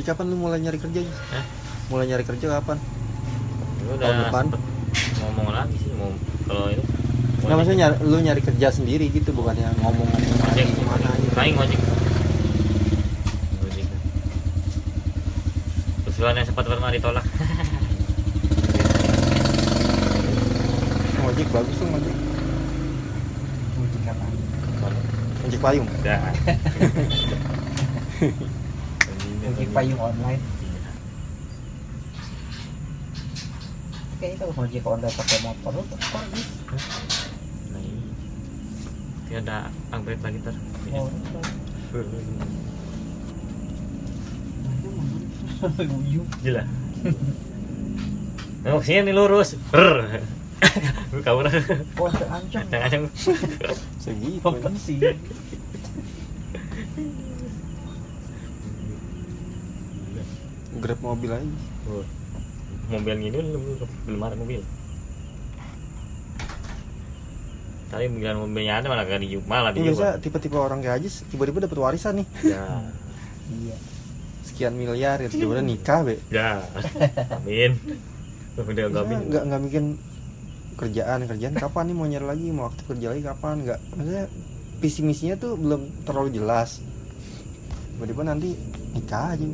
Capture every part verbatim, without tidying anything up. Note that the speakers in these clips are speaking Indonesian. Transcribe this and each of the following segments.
Jadi kapan lu mulai nyari kerjanya? Hah? Mulai nyari kerja kapan? Lu udah tahun depan ngomong lagi sih, mau kalau ini. Nah, maksudnya nyari, lu nyari kerja sendiri gitu, bukannya ngomong-ngomong aja gimana aja. Kayak ngojek. Ngojek. Usulan yang sempat pernah ditolak. Ngojek bagus tuh ngojek. Ngojek apa? Ngojek payung. Udah. Ngojek payung online. Kayak itu ngojek online pakai motor lu kok gitu. Ya ada upgrade lagi ter. Oh, gila. Nengok sini nih lurus. Brr. Lu kabur. Oh, terancam. Terancam. Segitu kan sih. Grab mobil aja. Oh. Mobil gini belum ada mobil. Tapi bilang mobilnya ada malah gak dijual, malah dijual. Biasa tipe-tipe orang kayak Ajis tiba-tiba dapat warisan nih. Ya. Iya. Sekian miliar ya, tiba-tiba nikah, be. Ya. Amin. Udah enggak amin. Enggak enggak mikirin kerjaan, kerjaan kapan nih mau nyari lagi, mau aktif kerja lagi kapan? Enggak. Maksudnya visi misinya tuh belum terlalu jelas. Tiba-tiba nanti nikah aja.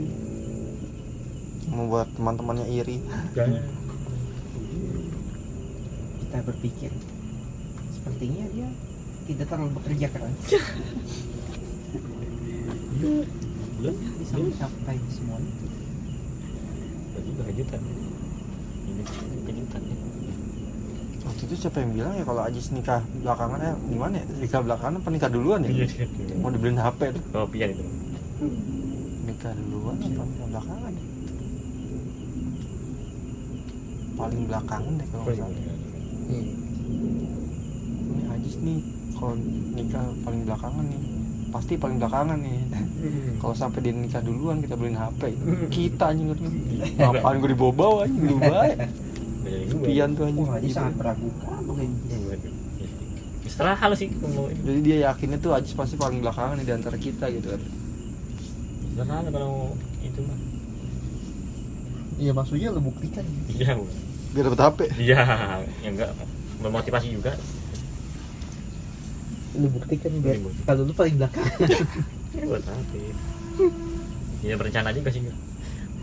Membuat teman-temannya iri. Jangan. Kita berpikir sepertinya dia tidak terlalu bekerja keras. Dia bisa mencapai semua itu. Tadi kejutan. Ini kejutan ya. Waktu itu siapa yang bilang ya kalau Ajis nikah belakangan ya gimana ya? Nikah belakangan apa nikah duluan ya? Mau dibeliin H P tuh. Oh, pian itu. Nikah duluan apa nikah belakangan? Paling belakangan deh kalau enggak salah. Hmm. Ajis nih kalau nikah paling belakangan nih, pasti paling belakangan nih. Kalau sampai dia nikah duluan kita beliin H P kita anjing, ngapain gue dibawa anjing dulu baik pian tuh anjing. Ajis sangat meragukan setelah halus sih, jadi dia yakinnya tuh Ajis pasti paling belakangan nih di antara kita gitu kan. Setelah kalau itu mah iya maksudnya lo buktikan iya biar dapet H P iya ya enggak bermotivasi juga lu buktikan biar kalau lu paling belakangan buat hati dia berencana juga sih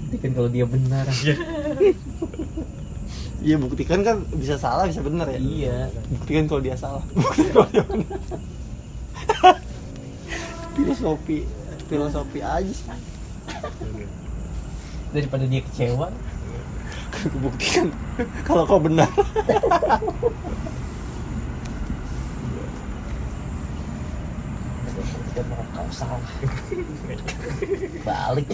buktikan kalau dia benar. Iya buktikan kan bisa salah bisa benar ya. Iya buktikan kalau dia salah kalau dia benar. filosofi filosofi aja sih. Daripada dia kecewa buktikan kalau kau benar. Dan malah kau salah balik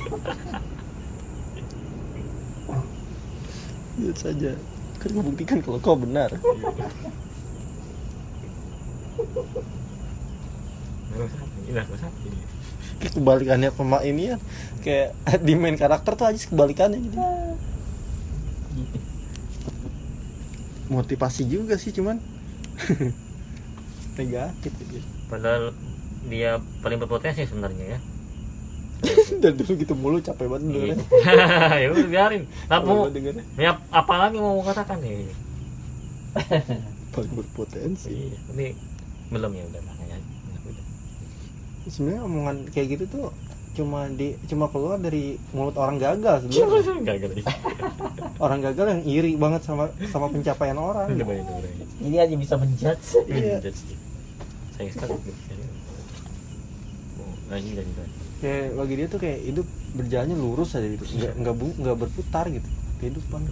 lihat saja kan gue buktikan kalau kau benar. Kebalikannya pemain ini ya kayak di main karakter tuh aja kebalikannya gitu. Motivasi juga sih cuman negatif gitu. Padahal dia paling berpotensi sebenarnya ya. Dan dulu gitu mulu capek banget dulu. Ya udah biarin. Mau ya apalagi mau katakan ya. Paling berpotensi. Ini belum ya udah makanya. Sebenarnya omongan kayak gitu tuh cuma di cuma keluar dari mulut orang gagal sebenarnya. Gagal. Orang gagal yang iri banget sama sama pencapaian orang. Ini aja bisa menjudge. Iya. Saya sekali. Lagi lagi lagi. Kayak bagi dia tuh kayak hidup berjalannya lurus aja gitu, nggak nggak bu nggak berputar gitu kehidupan.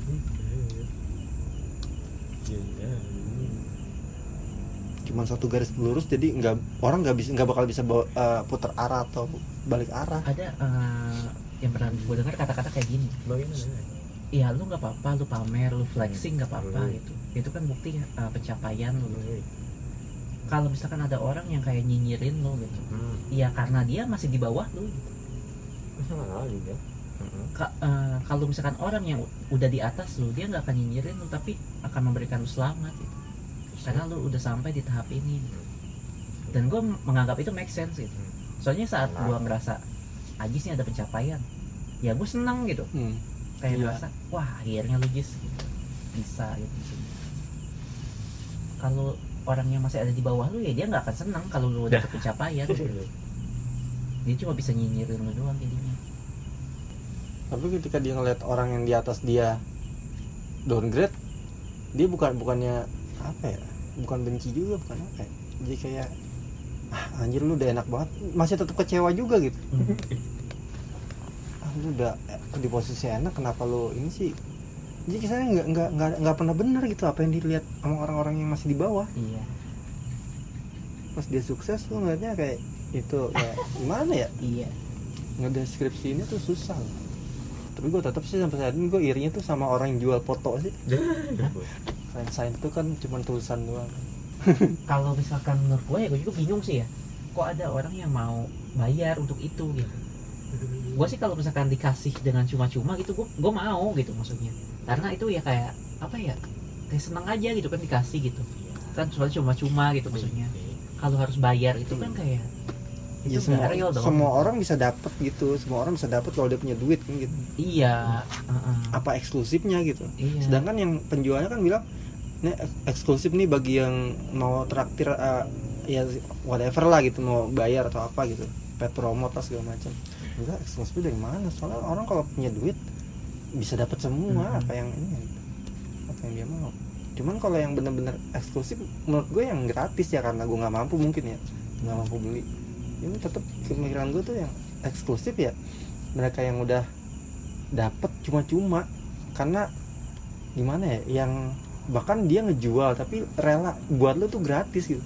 Cuman satu garis lurus jadi nggak orang nggak bisa nggak bakal bisa bawa, uh, putar arah atau balik arah. Ada uh, yang pernah gue dengar kata-kata kayak gini. Bagaimana? Iya lu nggak apa-apa, lu pamer, lu flexing nggak apa-apa gitu. Itu kan bukti uh, pencapaian lu. Kalau misalkan ada orang yang kayak nyinyirin lo gitu, iya hmm. karena dia masih di bawah lo gitu. Sama lah juga. Ka- uh, kalau misalkan orang yang udah di atas lo, dia nggak akan nyinyirin lo, tapi akan memberikan lo selamat gitu. Karena lo udah sampai di tahap ini. Gitu. Dan gue menganggap itu make sense gitu. Soalnya saat gue ngerasa Ajis nih ada pencapaian, ya gue seneng gitu, hmm. kayak biasa, wah akhirnya logis gitu, bisa gitu. Kalau orang yang masih ada di bawah lu ya dia nggak akan senang kalau lu udah pencapaian gitu. Dia cuma bisa nyinyirin lu doang jadinya. Tapi ketika dia ngeliat orang yang di atas dia downgrade, dia bukan bukannya apa ya, bukan benci juga, bukan apa ya, jadi kayak ah, anjir lu udah enak banget, masih tetap kecewa juga gitu. Ah, lu udah di posisi enak, kenapa lu ini sih? Jadi kesannya nggak nggak nggak nggak pernah benar gitu apa yang dilihat sama orang-orang yang masih di bawah. Iya. Pas dia sukses lu ngeliatnya kayak itu kayak gimana ya? Iya. Ngedeskripsiinnya tuh susah. Tapi gue tetap sih sampai saat ini gue irinya tuh sama orang yang jual foto sih. Sign-sign tuh kan cuma tulisan doang. Kalau misalkan menurut gue ya gue juga bingung sih ya. Kok ada orang yang mau bayar untuk itu gitu. Gue sih kalau misalkan dikasih dengan cuma-cuma gitu gue gue mau gitu maksudnya. Karena itu ya kayak apa ya, kayak seneng aja gitu kan dikasih gitu kan, cuma cuma gitu maksudnya. Kalau harus bayar itu kan kayak itu ya, semua, real dong. Semua orang bisa dapat gitu, semua orang bisa dapat kalau dia punya duit kan gitu. Iya. Uh-uh. Apa eksklusifnya gitu? Iya. Sedangkan yang penjualnya kan bilang ini eksklusif nih bagi yang mau traktir uh, ya whatever lah gitu, mau bayar atau apa gitu, pet promote lah segala macam. Enggak, eksklusif dari mana? Soalnya orang kalau punya duit bisa dapat semua hmm. apa yang ini, apa yang dia mau. Cuman kalau yang benar-benar eksklusif, menurut gue yang gratis ya, karena gue nggak mampu mungkin ya, nggak mampu beli. Ini ya, tetap pemikiran gue tuh yang eksklusif ya, mereka yang udah dapat cuma-cuma, karena gimana ya, yang bahkan dia ngejual tapi rela buat lo tuh gratis gitu.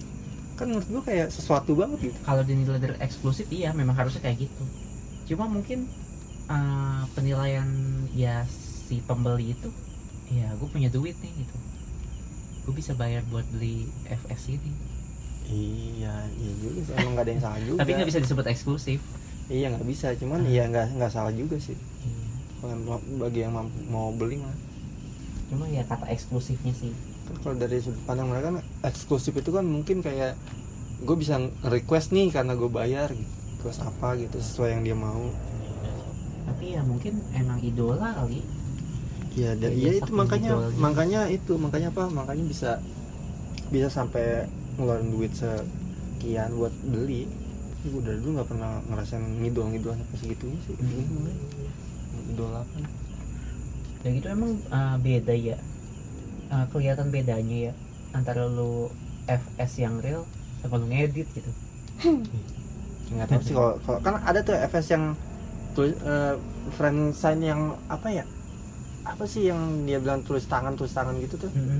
Kan menurut gue kayak sesuatu banget gitu. Kalau dinilai dari eksklusif iya, memang harusnya kayak gitu. Cuma mungkin Uh, penilaian ya si pembeli itu ya gue punya duit nih gitu, gue bisa bayar buat beli F S ini. Iya, iya juga, emang nggak ada yang salah juga. Tapi nggak bisa disebut eksklusif. Iya nggak bisa, cuman uh. ya nggak nggak salah juga sih. Iya. Kalau bagi yang mampu, mau beli mah. Cuma ya kata eksklusifnya sih. Kan kalau dari sudut pandang mereka eksklusif itu kan mungkin kayak gue bisa request nih karena gue bayar, gitu. Request apa gitu sesuai yang dia mau. Tapi ya mungkin emang idola kali ya, da- ya itu makanya gitu. makanya itu makanya apa makanya bisa bisa sampai ngeluarin duit sekian buat beli. Gue dari dulu nggak pernah ngerasain ngidol-ngidol sampai segitunya sih. hmm. Idola apa ya gitu emang uh, beda ya, uh, kelihatan bedanya ya antara lu F S yang real sama lu ngedit gitu. Nggak tahu sih kalau kan ada tuh F S yang tulis uh, friend sign yang apa ya, apa sih yang dia bilang tulis tangan tulis tangan gitu tuh, mm-hmm.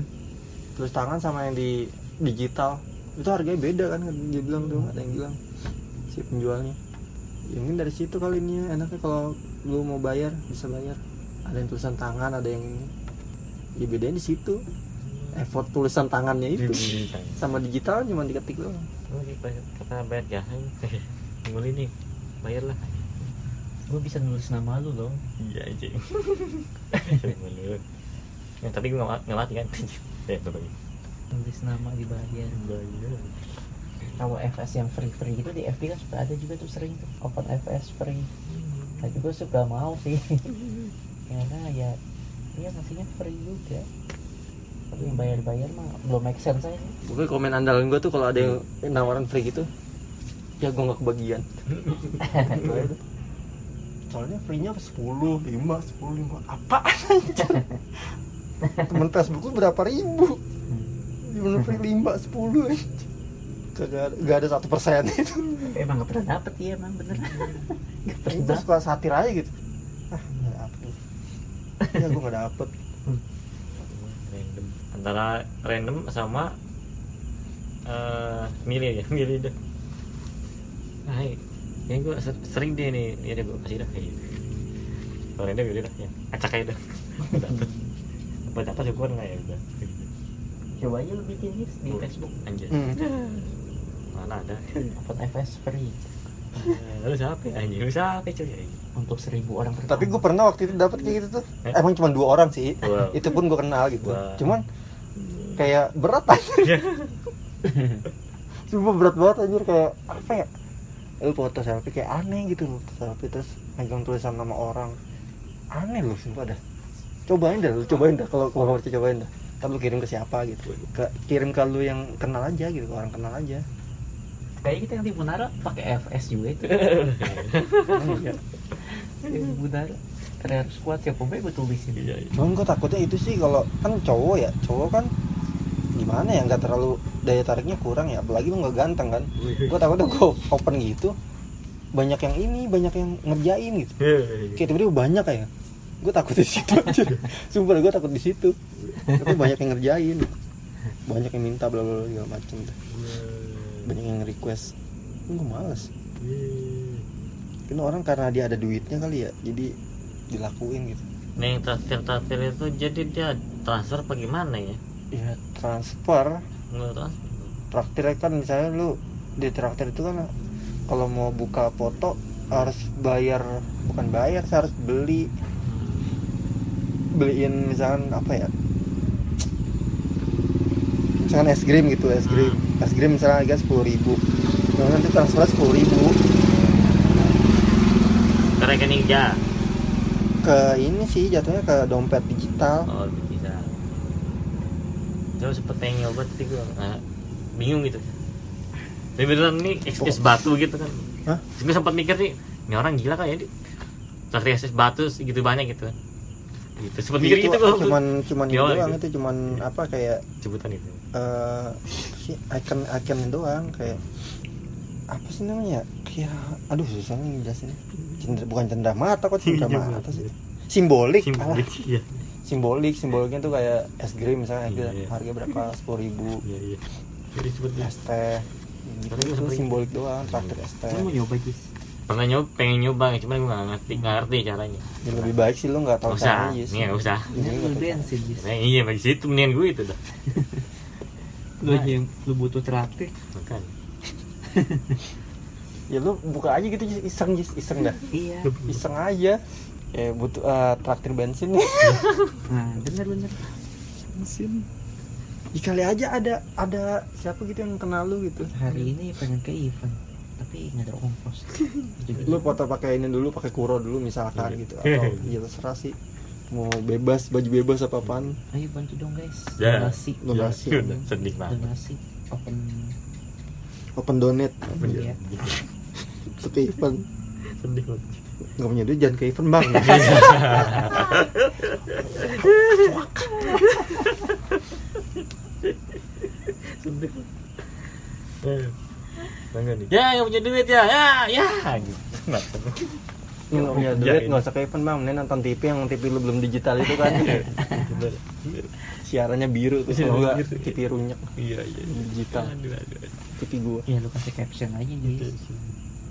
tulis tangan sama yang di digital itu harganya beda kan, dia bilang tuh, ada yang bilang si penjualnya ya mungkin dari situ kali ini enaknya kalau lu mau bayar bisa bayar, ada yang tulisan tangan ada yang ini ya, bedanya di situ effort tulisan tangannya itu sama digital cuma diketik doang. Kata bayar jahat nguli nih, bayarlah gue bisa nulis nama lu dong. Iya anjing. Ya, tapi gue nggak ngelatih kan. Ya betul. Nulis nama di bagian. Bagian. Kalau F S yang free free itu di F B kan suka ada juga tuh sering tuh open F S free. Tapi gue suka mau sih. Karena ya dia nasinya free juga. Tapi yang bayar-bayar mah belum make sense aja. Bukan komen andalan gue tuh kalau ada yang nawaran free gitu, ya gue nggak kebagian. Soalnya free-nya sepuluh, lima, sepuluh, lima apaan aja. Temen Facebook lu berapa ribu, gimana free lima, sepuluh aja. Gak, gak ada satu persen itu. Emang gak pernah dapet ya, emang bener. Itu suka satir aja gitu. Ah, gak dapet. Ya, gue gak dapet. Random. Antara random sama uh, milih ya, milih deh. Hai ini gue sering deh nih, ya deh gue kasih dah kayak gitu. Kalau ini udah dah, ya acak aja dah. Dapat, dapat dapat syukur nggak ya udah. Coba aja lu bikin list di Facebook anjir. Mana ada? Open F S free. Lalu siapa anjir? Lalu siapa cuy? Untuk seribu orang. Tapi gue pernah waktu itu dapat kayak gitu tuh. Emang cuma dua orang sih. Itu pun gue kenal gitu. Cuman kayak berat aja. Cuma berat banget anjir kayak apa ya? lu foto selfie kayak aneh gitu loh, selfie terus megang tulisan nama orang, aneh loh sumpah dah. Cobain dah, lu cobain dah, kalau kalau mau cobain dah. Ntar lu kirim ke siapa gitu, ke, kirim ke lu yang kenal aja gitu, ke orang kenal aja. Kayaknya kita yang di Munara pakai F S juga itu. Di Munara terlihat kuat siapa baik betul di sini. Cuman gue takutnya itu sih kalau kan cowok ya, cowok kan gimana ya, nggak terlalu daya tariknya kurang ya, apalagi lu nggak ganteng kan. Gue takutnya gue open gitu, banyak yang ini, banyak yang ngerjain gitu. Kayak tiba-tiba banyak kayak. Gue takut di situ aja. Sumpah gue takut di situ. Tapi banyak yang ngerjain, banyak yang minta bla bla segala macem, banyak yang request. Gue malas. Karena orang karena dia ada duitnya kali ya, jadi dilakuin gitu. Nah yang traktir-traktir itu jadi dia transfer apa gimana ya? Ya transfer. Nggak transfer. Traktir kan misalnya lu di traktir itu kan kalau mau buka foto harus bayar, bukan bayar, saya harus beli. Beliin misalkan apa ya, misalkan es krim gitu, es krim es krim misalnya harga sepuluh ribu, kemudian nanti transfer sepuluh ribu ke rekening dia, ke ini sih jatuhnya ke dompet digital. Oh bisa, jauh sempet pengen obat tadi gue nah, bingung gitu tapi beneran nih es batu gitu kan. Hah? Terus gue sempat mikir nih, ini orang gila kayaknya traktir es batu gitu banyak gitu gitu. Seperti itu, itu kan cuman cuman itu doang gitu. Itu cuman apa kayak sebutan itu. Eh si icon icon doang kayak apa sih namanya? Kayak aduh susah nih jelasinnya. Cendera, bukan cendera mata kok, cendera mata sih. Simbolik. Simbolik iya. Simbolik, simboliknya tuh kayak es krim misalnya iya, iya. Harga berapa? sepuluh ribu. Iya iya. Jadi sebut es teh. Itu simbolik doang, traktir es teh. Mau nyoba guys. Pernah nyoba, pengen nyoba, cuman gue gak ngerti, gak ngerti caranya. Ya lebih baik sih lo gak tau caranya. Iya gak usah. Nah iya bagi situ, mendingan gue itu dah. Lo aja yang lo butuh traktir. Bukan. Ya lo buka aja gitu, iseng iseng dah. Iya. Iseng aja. Ya butuh uh, traktir bensin nih. Nah bener-bener bensin. Ya kali aja ada, ada siapa gitu yang kenal lo gitu. Hari ini pengen ke event tapi nggak ada ongkos. Lu foto pakai ini dulu, pakai kuro dulu misalkan gitu, atau ya terserah sih mau bebas, baju bebas apa apaan. Ayo bantu dong guys, donasi donasi sedih banget donasi, open open donate seperti event sedih banget nggak punya duit jangan ke event bang. Sedih banget. Ya, nggak punya duit ya, ya, ya. Nggak punya duit, nggak usah event bang, mending nonton T V yang T V lu belum digital itu kan. Siarannya biru tuh, semoga T V runyak. Iya iya. Digital. T V gua. Iya, lu kasih caption aja nih.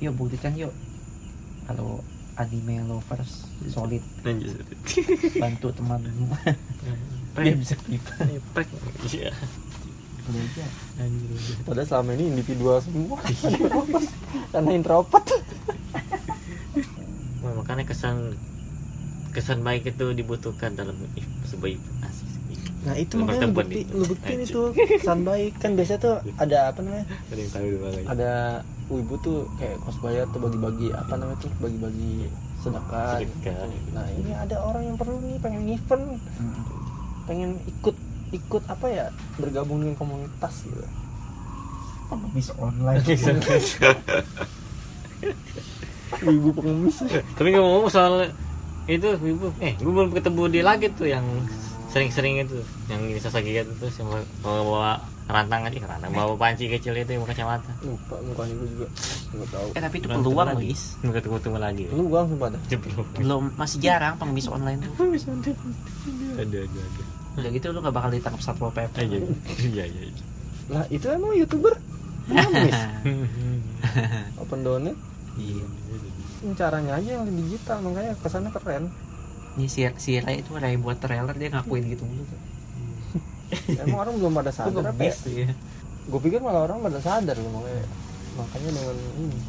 Yuk buktikan yuk. Kalau anime lovers solid, bantu temanmu. Prek bisa pipa. Prek. Iya. Aja. Padahal selama ini individual semua. Karena introvert. Nah, makanya kesan kesan baik itu dibutuhkan dalam sebuah asik. Nah itu makanya lu bukti, lu buktiin itu kesan baik kan biasanya tuh ada apa namanya? Ada wibu tuh kayak cosplayer tuh bagi-bagi apa namanya tuh bagi-bagi sedekah. Nah ini ada orang yang perlu nih pengen event, pengen ikut ikut apa ya, bergabung dengan komunitas gitu. Pengemis online. Wibu pengemis. Tapi ngomong soal itu wibu. Eh, gue belum ketemu dia lagi tuh yang sering-sering itu, yang ini sasagi gitu terus yang bawa rantang aja, rantang bawa panci kecil itu yang kacamata. Lupa mukanya gue juga. Enggak tahu. Eh, tapi itu peluang lagi. Enggak ketemu lagi. Peluang sumpah dah. Belum, masih jarang pengemis online tuh. Pengemis online. Ada ada ada. Udah gitu lu gak bakal ditangkap Satpol P P. Iya iya iya. Lah itu emang YouTuber. Pengemis. Open donate. Iya. Caranya aja yang digital makanya kesannya keren. Nih si si Ray itu Ray buat trailer dia ngakuin gitu mulu tuh. Emang orang belum pada sadar apa ya? Gue pikir malah orang pada sadar loh makanya. Makanya dengan ini.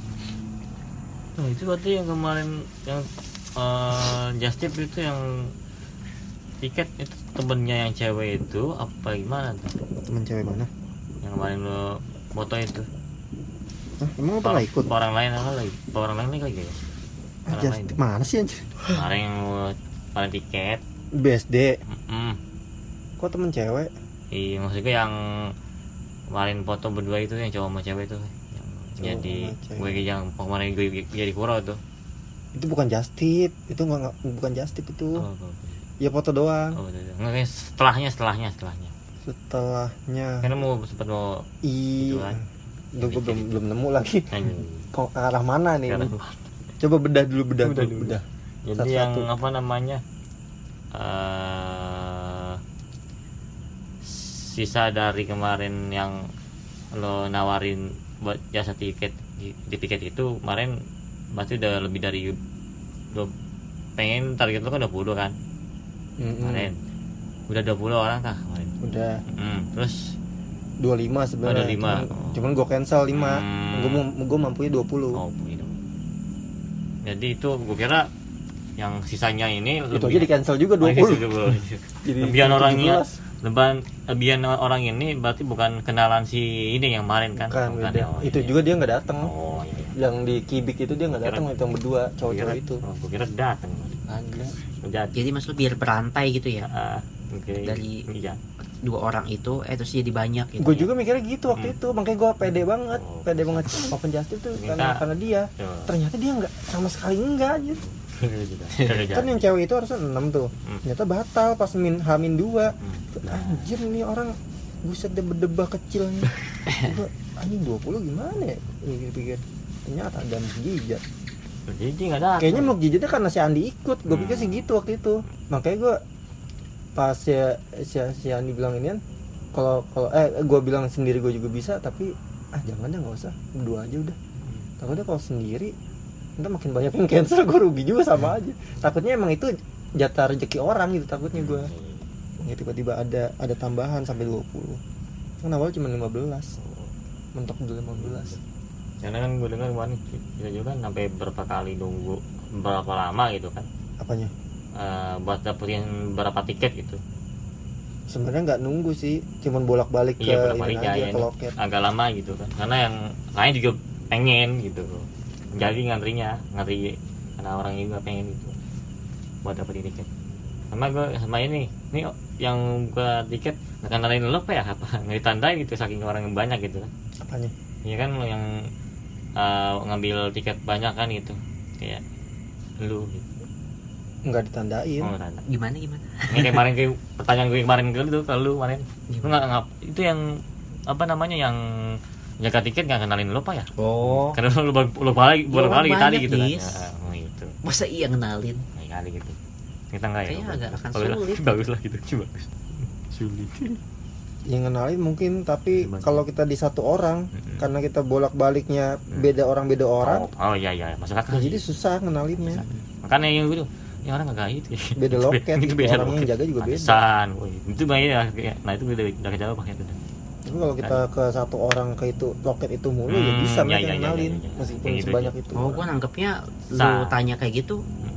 Nah, itu berarti yang kemarin yang uh, Justip itu yang tiket itu temennya yang cewek itu apa gimana tuh? Temen cewek mana? Yang kemarin lo foto itu. Hah, emang apa lah ikut? Orang lain apa lagi? Orang lain lagi ya? Aja, mana sih anjir? Orang yang paling tiket B S D? Mm-mm. Kok temen cewek? Iya, maksud gue yang kemarin foto berdua itu, yang cowok sama cewek itu yang jadi gue yang kemarin gue jadi kuro tuh. Itu bukan just tip, itu nggak bukan just tip itu. Oh, oh, oh. Ya foto doang. Oh, betul. Enggak, setelahnya, setelahnya, setelahnya. Setelahnya. Karena mau sempat mau I... itu kan. Duh, gue belum belum nemu lagi. Kok ke arah mana nih? Arah mana? Coba bedah dulu, bedah dulu, bedah. bedah. Jadi satu-satu. Yang apa namanya? Uh, sisa dari kemarin yang lo nawarin buat jasa tiket di tiket itu kemarin berarti udah lebih dari lo pengen target lo kan dua puluh kan? Mm-hmm. Kemarin udah dua puluh orang kah kemarin? Udah. Mm, terus dua puluh lima sebenarnya. Oh, cuman, oh. cuman gue cancel lima. Hmm. Gue gue mampunya dua puluh. Oh, gitu. Jadi itu gue kira yang sisanya ini itu lebih, aja di cancel juga dua puluh. Jadi lebihan orangnya, leban lebihan orang ini berarti bukan kenalan si ini yang kemarin kan? Bukan, bukan ya, itu ya. Juga dia enggak datang. Oh, iya. Yang di Kibik itu dia enggak datang, itu yang berdua cowok-cowok itu. Oh, gue kira datang. Jadi maksud biar berantai gitu ya. Uh, okay. Dari iya. Dua orang itu, eh terus jadi banyak gitu. Gue ya. Juga mikirnya gitu waktu hmm. itu, makanya gue pede banget, oh. pede banget open justice tuh karena karena dia. Coba. Ternyata dia nggak sama sekali enggak aja. Kan yang cewek itu harusnya enam tuh, hmm. ternyata batal pas min hamin dua. Hmm. Anjir nih orang, buset debedeba kecil nih. Anjing dua puluh gimana ya? Pikir-pikir, ternyata ada jijat. Jijat nggak ada. Kayaknya mau jijatnya karena si Andi ikut, gue pikir hmm. sih gitu waktu itu, makanya gue. Pas si si si Andi bilang ini kan, kalau kalau eh gue bilang sendiri gue juga bisa, tapi ah jangan deh, nggak usah berdua aja udah. Takutnya kalau sendiri nanti makin banyak yang cancel, gue rugi juga sama aja. Takutnya emang itu jatah rezeki orang gitu, takutnya gue. Ya tiba-tiba ada ada tambahan sampai dua puluh. Kan awal cuma lima belas. Mentok dulu lima belas. Karena kan gue dengar kemarin kita juga kan sampai berapa kali nunggu berapa lama gitu kan. Apanya? Uh, buat dapetin berapa tiket gitu. Sebenarnya nggak nunggu sih, cuman bolak-balik iya, ke bolak-balik aja, aja, ke loket. Agak lama gitu kan, karena yang lain juga pengen gitu. Jadi ngantrinya, ngantri karena orang juga pengen gitu buat dapetin tiket. Sama gue sama ini, ini yang buka tiket karena lain lo apa ya apa nggak ditandai gitu saking orang yang banyak gitu kan. Apanya? Iya kan lo yang uh, ngambil tiket banyak kan gitu, kayak lu gitu. Enggak ditandain. Oh, tanda. Gimana gimana? Ini kemarin kayak pertanyaan gue kemarin ke lu, ke lu kemarin. Lu enggak ngap itu yang apa namanya yang jaga tiket enggak kenalin lu Pak ya? Oh. Karena lu lu balik bolak-balik ya, tadi gitu is. Kan. Oh, gitu. Masa iya kenalin? Kayak kali gitu. Kita enggak ya. Agak akan sulit. Bagus lah gitu. Coba. Sulit. Yang kenalin mungkin tapi kalau kita di satu orang mm-hmm. karena kita bolak-baliknya mm. beda orang beda orang. Oh, oh iya iya, masuk akal. Nah, jadi susah kenalinnya. Makanya yang gitu. Ya orang agak gitu. Beda loket, itu beda orang loket. Yang jaga juga Pantesan. Beda. Woy. Itu bahaya. Nah itu beda udah kejauh pakai itu. Tapi kalau kita ke satu orang ke itu loket itu mulu hmm, ya bisa ya, mereka ya, kenalin ya, ya, ya. Meskipun ya, gitu, sebanyak gitu. Itu. Oh, gua nangkepnya lu tanya kayak gitu,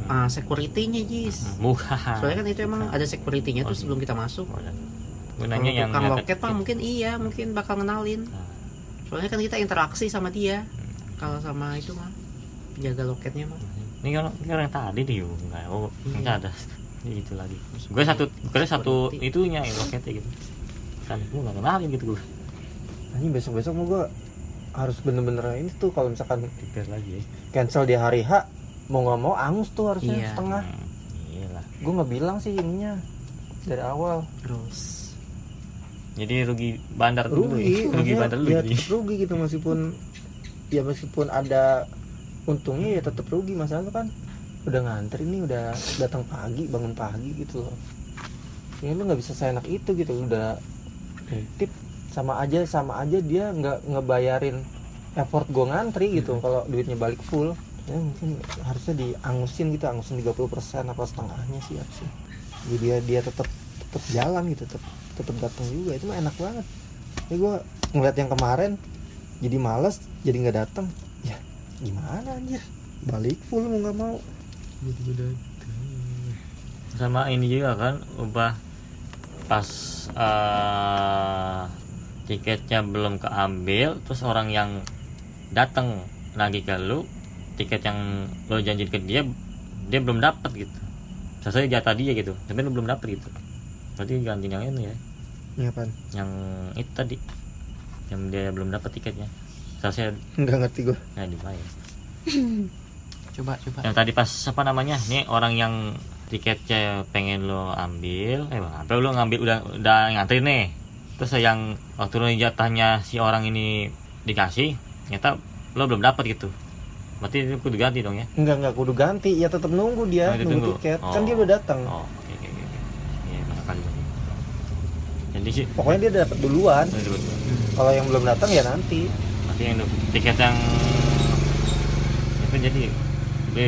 uh, security-nya Jis. Bukan. Soalnya kan itu emang ada security-nya tuh sebelum kita masuk. Gua nanya yang loket Pak mungkin iya, mungkin bakal kenalin. Soalnya kan kita interaksi sama dia. Kalau sama itu mah penjaga loketnya mah. Ini kan orang tadi nih, enggak, oh, enggak ada, gitu lagi. Gue satu, gue satu itunya, loketnya gitu. Kan gue nggak kenalin gitu gue. Nanti besok-besok mau gue harus bener-bener ini tuh kalau misalkan prepare lagi. Cancel di hari H, mau nggak mau angus tuh harusnya iya. Setengah. Iyalah. Gue nggak bilang sih ininya dari awal. Terus. Jadi rugi bandar dulu. Rugi, rugi bandar dulu. Ya, rugi gitu meskipun, ya meskipun ada. Untungnya ya tetap rugi, masalah kan udah ngantri nih, udah datang pagi, bangun pagi gitu loh. Ya lu nggak bisa seenak itu gitu, udah tip sama aja sama aja dia nggak ngebayarin effort gue ngantri gitu. Kalau duitnya balik full, ya mungkin harusnya diangusin gitu, angusin tiga puluh persen apa setengahnya sih harusnya. Jadi dia dia tetap tetap jalan gitu, tetap tetap datang juga, itu mah enak banget. Ya gue ngeliat yang kemarin, jadi malas, jadi nggak datang. Ya. Gimana anjir? Balik full mau enggak mau. Sama ini juga kan ubah pas uh, tiketnya belum keambil terus orang yang datang lagi ke lu, tiket yang lu janjiin ke dia dia belum dapat gitu, sesuai jatah dia gitu, tapi lu belum dapat gitu. Berarti ganti yang itu ya. Iya pan. Yang itu tadi, yang dia belum dapat tiketnya. Seharusnya nggak ngerti gue. Nggak dibayar. Coba coba. Yang tadi pas apa namanya? Nih orang yang tiketnya pengen lo ambil, eh bang, lo ngambil udah udah ngantri nih. Terus yang waktu lo jatahnya si orang ini dikasih, ternyata lo belum dapat gitu. Berarti itu kudu ganti dong ya? Enggak enggak kudu ganti, ya tetap nunggu dia, nah, nunggu tiket, oh. Kan dia udah datang. Oh. Jadi, pokoknya dia dapat duluan. Kalau yang belum datang ya nanti. Berarti yang tiket yang itu jadi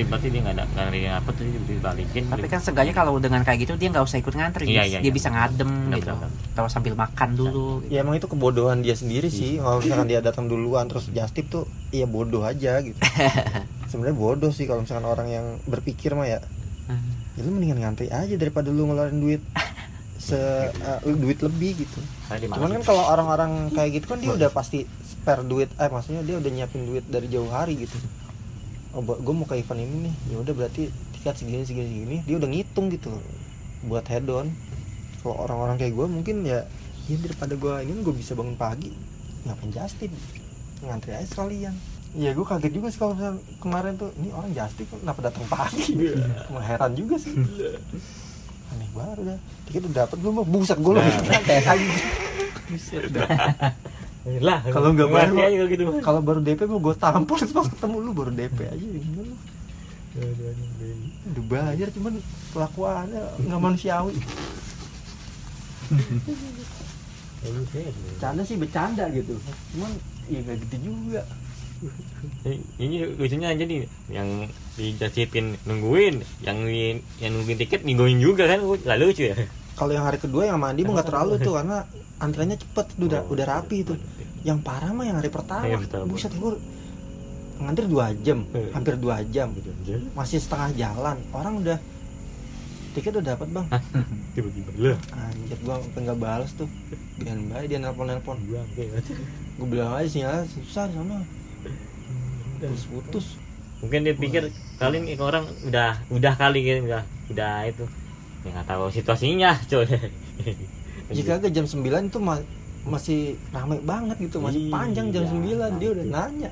berarti dia nggak ada nggak apa tuh dibalikin. Tapi kan seenggaknya kalau dengan kayak gitu dia nggak usah ikut ngantri, iya, iya, dia iya. Bisa ngadem benar, gitu, atau sambil makan dulu. Gitu. Ya emang itu kebodohan dia sendiri iya. Sih. Kalau misalkan dia datang duluan terus justip tuh, iya bodoh aja gitu. Sebenarnya bodoh sih kalau misalkan orang yang berpikir mah ya. Ya lu mendingan ngantri aja daripada lu ngeluarin duit. Se uh, duit lebih gitu. Cuman kan kalau orang-orang kayak gitu kan dia udah pasti spare duit, eh maksudnya dia udah nyiapin duit dari jauh hari gitu. Oh, gue mau ke event ini nih, ya udah berarti tiket segini segini segini, dia udah ngitung gitu loh. Buat head on. Kalau orang-orang kayak gue mungkin ya, ya daripada gue ini gue bisa bangun pagi, ngapain Justin? Ngantri aja sekalian. Ya gue kaget juga sih kalau misalnya kemarin tuh, ini orang Justin kenapa datang pagi? Cuma heran juga sih. Aneh baru dah tiket udah dapat belum buset gue loh buset dah lah kalau nggak baru gitu. Kalau baru D P gue tampol pas ketemu lu baru D P aja gimana udah bayar cuman kelakuannya nggak manusiawi bercanda sih bercanda gitu cuman ya nggak gitu juga ini lucunya aja nih yang dijasipin nungguin yang yang nungguin tiket nungguin juga kan nggak lucu ya kalau yang hari kedua yang mandi mah nggak terlalu tuh karena antriannya cepet udah oh, udah rapi itu yang parah mah yang hari pertama buset gue ngantri dua jam hampir dua jam masih setengah jalan orang udah tiket udah dapat bang tiba-tiba lah anjir gua nggak balas tuh dengan baik dia nelpon-nelpon gue bilang aja sinyalnya susah sama putus-putus mungkin dia pikir kali ini orang udah udah kali gitu udah udah itu ya nggak tahu situasinya coy jika ke jam sembilan itu ma- masih ramai banget gitu masih panjang jam iya, sembilan dia udah nanya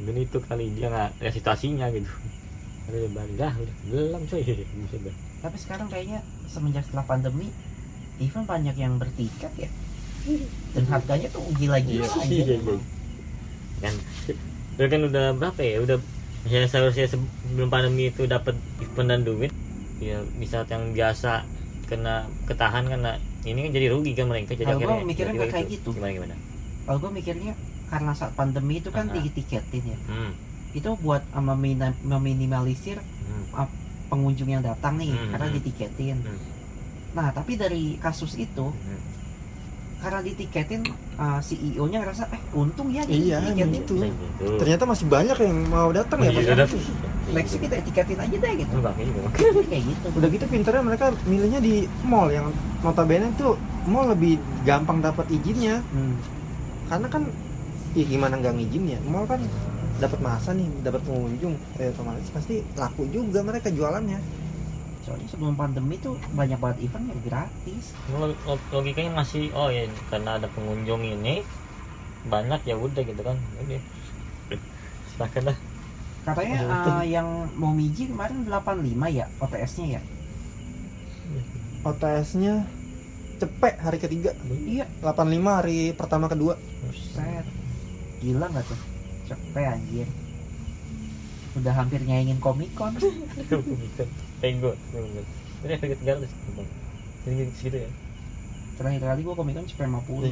mungkin itu kali dia nggak ada situasinya gitu kali balik dah udah belum coy tapi sekarang kayaknya semenjak setelah pandemi event banyak yang bertiket ya dan harganya tuh gila-gila aja kan itu kan udah berapa ya udah ya seharusnya sebelum pandemi itu dapat event dan duit ya di saat yang biasa kena ketahan kena ini kan jadi rugi kan mereka jadi kalau akhirnya gue mikirnya kayak, kayak gitu gimana gimana kalau gue mikirnya karena saat pandemi itu kan tinggi tiketin ya hmm. itu buat memin- meminimalisir hmm. pengunjung yang datang nih hmm. karena ditiketin hmm. nah tapi dari kasus itu hmm. karena ditiketin uh, C E O-nya ngerasa eh untung ya ditiketin iya, itu. Ternyata masih banyak yang mau datang ya pas. Next kita tiketin aja deh gitu. Kayak gitu. Udah gitu pinternya mereka milihnya di mall yang notabene tuh mall lebih gampang dapat izinnya. Hmm. Karena kan ya gimana enggak ngijinnya? Mall kan dapat masa nih, dapat pengunjung. Eh otomatis pasti laku juga mereka jualannya. Soalnya sebelum pandemi tuh banyak banget event yang gratis. Logikanya masih oh ya karena ada pengunjung ini banyak ya udah gitu kan. Oke. Silakan dah. Katanya uh, yang mau miji kemarin delapan puluh lima ya O T S-nya ya. O T S-nya cepet hari ketiga. Iya, delapan puluh lima hari pertama kedua. Buset. Gila enggak tuh? Cepet anjir. Udah hampir nyaingin Comic-Con. Tengok, tengok. Ini harga tiga ratus, tinggi segitu ya. Terakhir kali gua Comic-Con sampai lima puluh.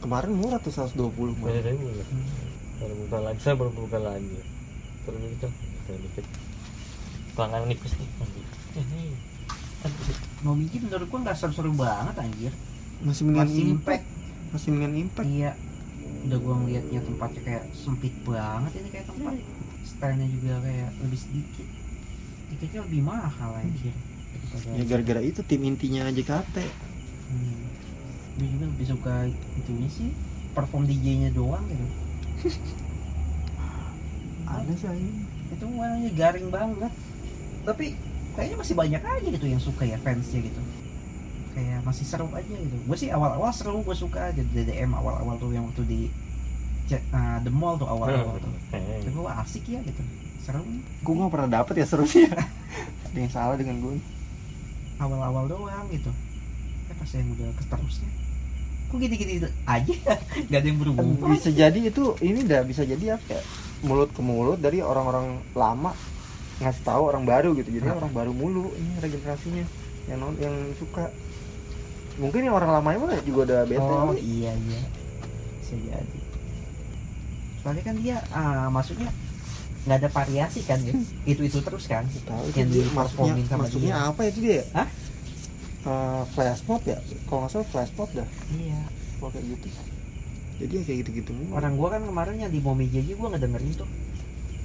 Kemarin murah tuh seratus dua puluh. Baru buka lagi, saya baru buka lagi. Terus itu, sedikit. Pelanggan nipis nih. Mau bikin menurut gua nggak seru-seru banget anjir. Masih mendingan impact. Masih mendingan impact. Iya. Udah gua ngeliatnya tempatnya kayak sempit banget ini kayak tempat. Standnya juga kayak lebih sedikit. Tiketnya lebih mahal anjir. Ya gara-gara itu tim intinya J K T. Hmm. Gue juga lebih suka itunya sih, perform D J-nya doang gitu. Aneh sih ini. Itu warnanya garing banget. Tapi kayaknya masih banyak aja gitu yang suka ya, fansnya gitu. Kayak masih seru aja gitu. Gue sih awal-awal seru, gue suka aja D D M awal-awal tuh yang waktu di uh, The Mall tuh awal-awal tuh. Tapi gue asik ya gitu, seru. Gue gak pernah dapet ya serunya. Ada yang salah dengan gue. Awal-awal doang gitu. Eh pas yang udah keterusnya kok gini-gini aja, gak ada yang berubah. Bisa jadi itu, ini udah bisa jadi apa ya, mulut ke mulut dari orang-orang lama ngasih tahu orang baru gitu, jadi orang baru mulu ini regenerasinya yang non, yang suka. Mungkin yang orang lamanya mah juga udah bete. Oh kan? Iya iya, bisa jadi. Soalnya kan dia ah, maksudnya nggak ada variasi kan, ya? itu itu terus kan. Tahu yang di performin sama maksudnya dia. Apa itu dia? Hah? Uh, flash mob ya, kalau nggak salah flash mob dah. Iya. Kalau kayak gitu. Jadi ya kayak gitu-gitu mulu. Orang gua kan kemarin yang di Momi Jeji gua ngedengerin tuh.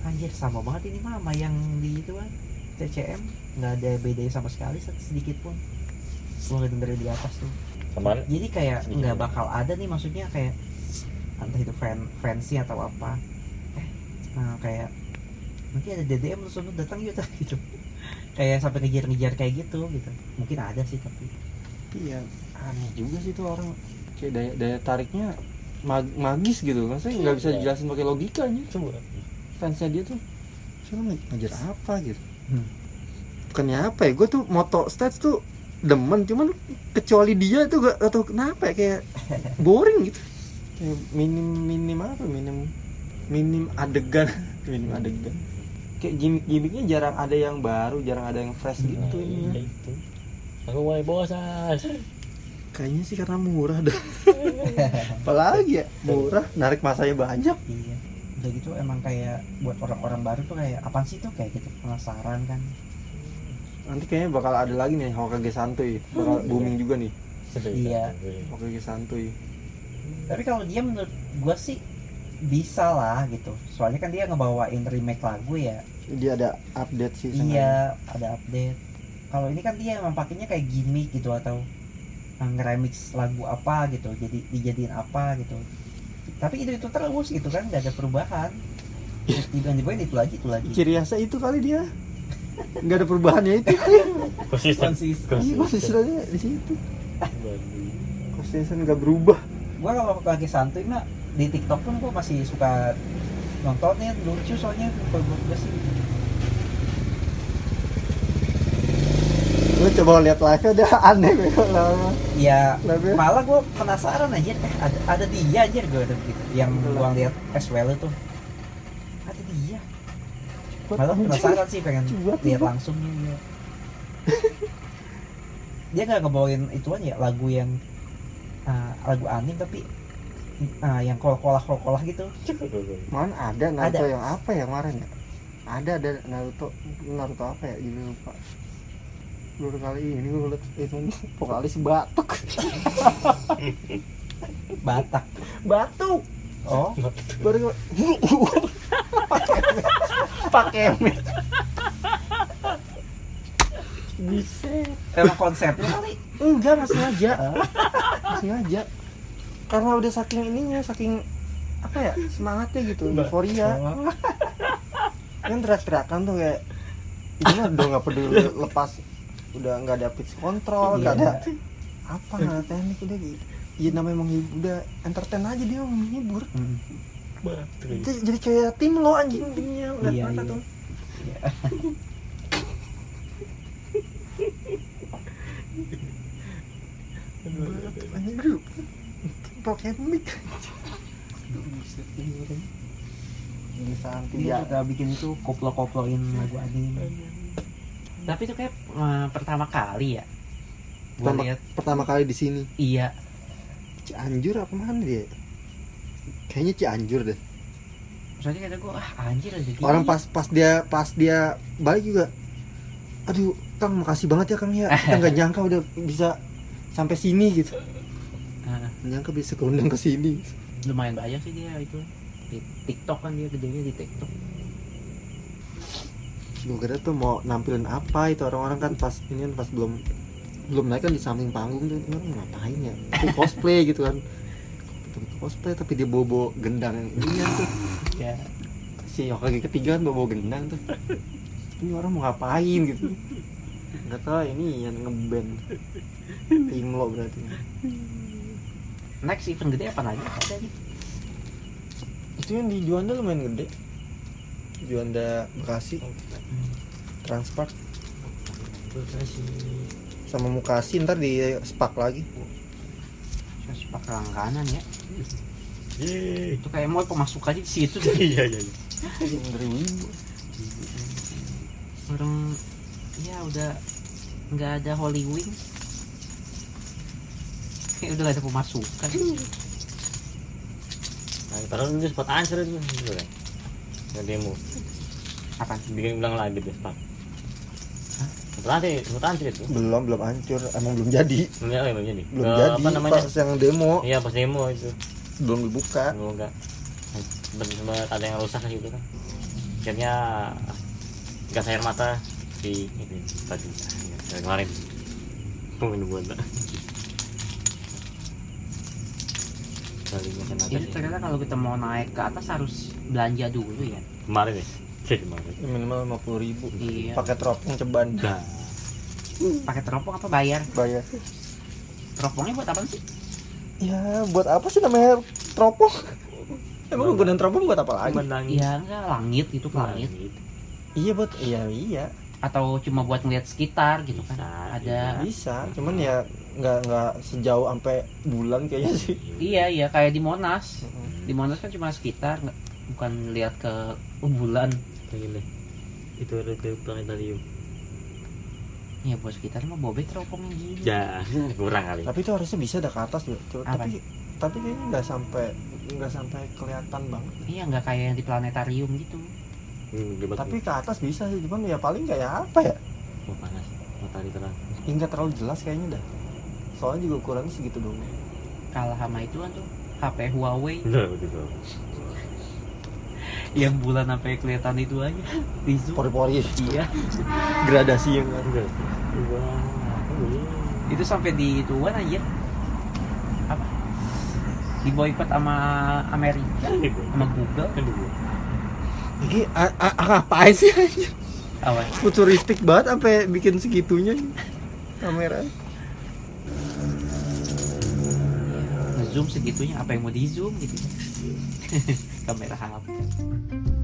Anjir sama banget ini mama yang di itu kan T C M, nggak ada bedanya sama sekali sedikit pun. Gue nggak dengerin di atas tuh. Samaan. Jadi kayak nggak bakal ada nih, maksudnya kayak entah itu fan fansi atau apa. Eh, nah kayak nanti ada D D M terus lu datang yuk gitu. Kayak sampai ngejar-ngejar kayak gitu gitu. Mungkin ada sih tapi. Iya aneh juga sih tuh orang. Kayak daya, daya tariknya mag, magis gitu. Maksudnya nggak bisa dijelasin pakai logika aja. Coba. Fansnya dia tuh cuman ngajar apa gitu. hmm. Bukannya apa ya, gue tuh moto stats tuh demen, cuman kecuali dia tuh gak, gak tau kenapa ya, kayak boring gitu, kayak minim-minim apa, minim minim adegan minim adegan kayak gimmick-gimmicknya jarang ada yang baru, jarang ada yang fresh gitu. Nah, ini ya itu. Aku mulai bosan kayaknya sih karena murah dah. Apalagi ya, murah, narik masanya banyak. Iya. Udah gitu emang kayak buat orang-orang baru tuh kayak apaan sih tuh, kayak gitu penasaran kan. Nanti kayaknya bakal ada lagi nih Hokage Santuy, bakal booming juga nih. Iya, Hokage Santuy. Tapi kalau dia menurut gua sih bisa lah gitu, soalnya kan dia ngebawain remake lagu ya, dia ada update sih. Iya ada update. Kalau ini kan dia emang pakainya kayak gimmick gitu, atau ngeremix lagu apa gitu, jadi dijadiin apa gitu. Tapi itu itu terus gitu kan, nggak ada perubahan. Tiba-tiba itu lagi itu lagi. Ciri khasnya itu kali dia, nggak ada perubahannya itu. Konsisten. Iya konsistennya di situ. Konsisten nggak berubah. Gua kalau pakai santuy mah di TikTok pun gua masih suka nontonnya, lucu soalnya bagus sih. Gue coba lihat live-nya udah aneh gitu lah. Ya, lebih. Malah gue penasaran aja, eh ada, ada dia aja gue ada gitu. Yang gue lihat S W L tuh. Ada dia. Malah penasaran sih, pengen lihat langsung dia. Dia enggak ngebawain ituan ya, lagu yang uh, lagu anime tapi uh, yang kol-kolah-kol-kolah gitu. Mana ada Naruto ada. Yang apa ya kemarin ya? Ada ada Naruto Naruto apa ya? Ini lupa. Dulu kali ini gue liat itu vokalis batuk. Batak batuk. Oh baru gue pakai mic bisa emang konsepnya kali. Enggak masih aja masih aja karena udah saking ininya, saking apa ya semangatnya gitu, euforia kan teriak-teriakan tuh kayak ini udah nggak peduli, lepas udah nggak ada pitch control, nggak iya, ada apa, nggak ada teknik udah gitu. Iya namanya emang udah entertain aja dia, mau menghibur. Hmm. Jadi kayak tim lo anjing timnya udah iya, iya. Tuh. Iya. Anjing grup, pakai mic. Dia juga bikin itu koplo-koploin lagu anime. Tapi itu kayak uh, pertama kali ya. Gua lihat pertama kali di sini. Iya. Cianjur apa mana dia? Kayaknya Cianjur deh. Soalnya kata gua ah anjir aja. Orang pas pas dia pas dia balik juga. Aduh, Kang makasih banget ya Kang ya. Kita enggak nyangka udah bisa sampai sini gitu. Heeh. Nyangka bisa keundang ke sini. Lumayan banyak sih dia itu. Di TikTok kan dia gedenya di TikTok. Gue kira tuh mau nampilin apa itu orang-orang kan pas ini kan pas belum belum naik kan di samping panggung tuh orang ngapain ya, cosplay gitu kan, cosplay tapi dia bobo gendang dia tuh. Ya. Si Hokage ketiga kan bobo gendang tuh. Ini orang mau ngapain gitu? Enggak tahu, ini yang ngeband. Timlo berarti. Next event gede apa lagi? Itu yang di Juanda lumayan gede. Juanda Bekasi. Transpark. Bekasi. Sama Mukasi ntar di Spak lagi. Spak langganan ya. Yeay. Itu kayak mau pemasuk aja di situ. Iya iya iya. Orang ya udah nggak ada Holy Wings. Kayak udah nggak ada pemasukan. Nah, padahal itu sempat ancer itu sebenarnya. Nggak demo. Apa? Bikin ulang lagi deh Spak. Berarti sempat hancur itu? Belum, belum hancur, emang belum jadi. Ya, belum jadi. Belum uh, jadi. Apa namanya? Pas yang demo. Iya, pas demo itu. Belum dibuka. Belum enggak. Benar-benar ada yang rusak gitu kan. Akhirnya gas air mata di ini tadi. Ya, kemarin. Tungguin gua enggak. Jadi ternyata kalau kita mau naik ke atas harus belanja dulu ya. Kemarin ya. Minimal lima puluh ribu. Iya. Pakai teropong ceban. Nah. Pakai teropong apa bayar? Bayar. Teropongnya buat apa sih? Ya, buat apa sih namanya teropong? Emang gunaan teropong buat apa lagi? Iya, enggak langit itu langit. langit. Iya buat iya iya. Atau cuma buat ngeliat sekitar gitu kan? Ada. Bisa, cuman ya enggak enggak sejauh sampai bulan kayaknya sih. Iya iya, kayak di Monas. Di Monas kan cuma sekitar, enggak bukan lihat ke bulan. Itu ada dari planetarium. Ya bos kita mah bobek teropongnya gini. Ya kurang kali. Tapi itu harusnya bisa ada ke atas loh. Tapi tapi kayaknya nggak sampai nggak sampai kelihatan banget. Iya nggak kayak yang di planetarium gitu. Hmm, tapi ke atas bisa sih, cuman ya paling kayak apa ya? Oh, panas, matahari terang. Enggak terlalu jelas kayaknya dah. Soalnya juga kurangnya segitu dong. Kalah sama itu kan tuh H P Huawei. Nah, betul. Yang bulan sampai kelihatan itu aja di zoom pori-pori iya gradasi yang enggak itu sampai di ituan aja apa di boycott sama Amerika sama Google ini apa sih aja futuristik banget sampai bikin segitunya kamera zoom segitunya apa yang mau di zoom gitu kamera H P.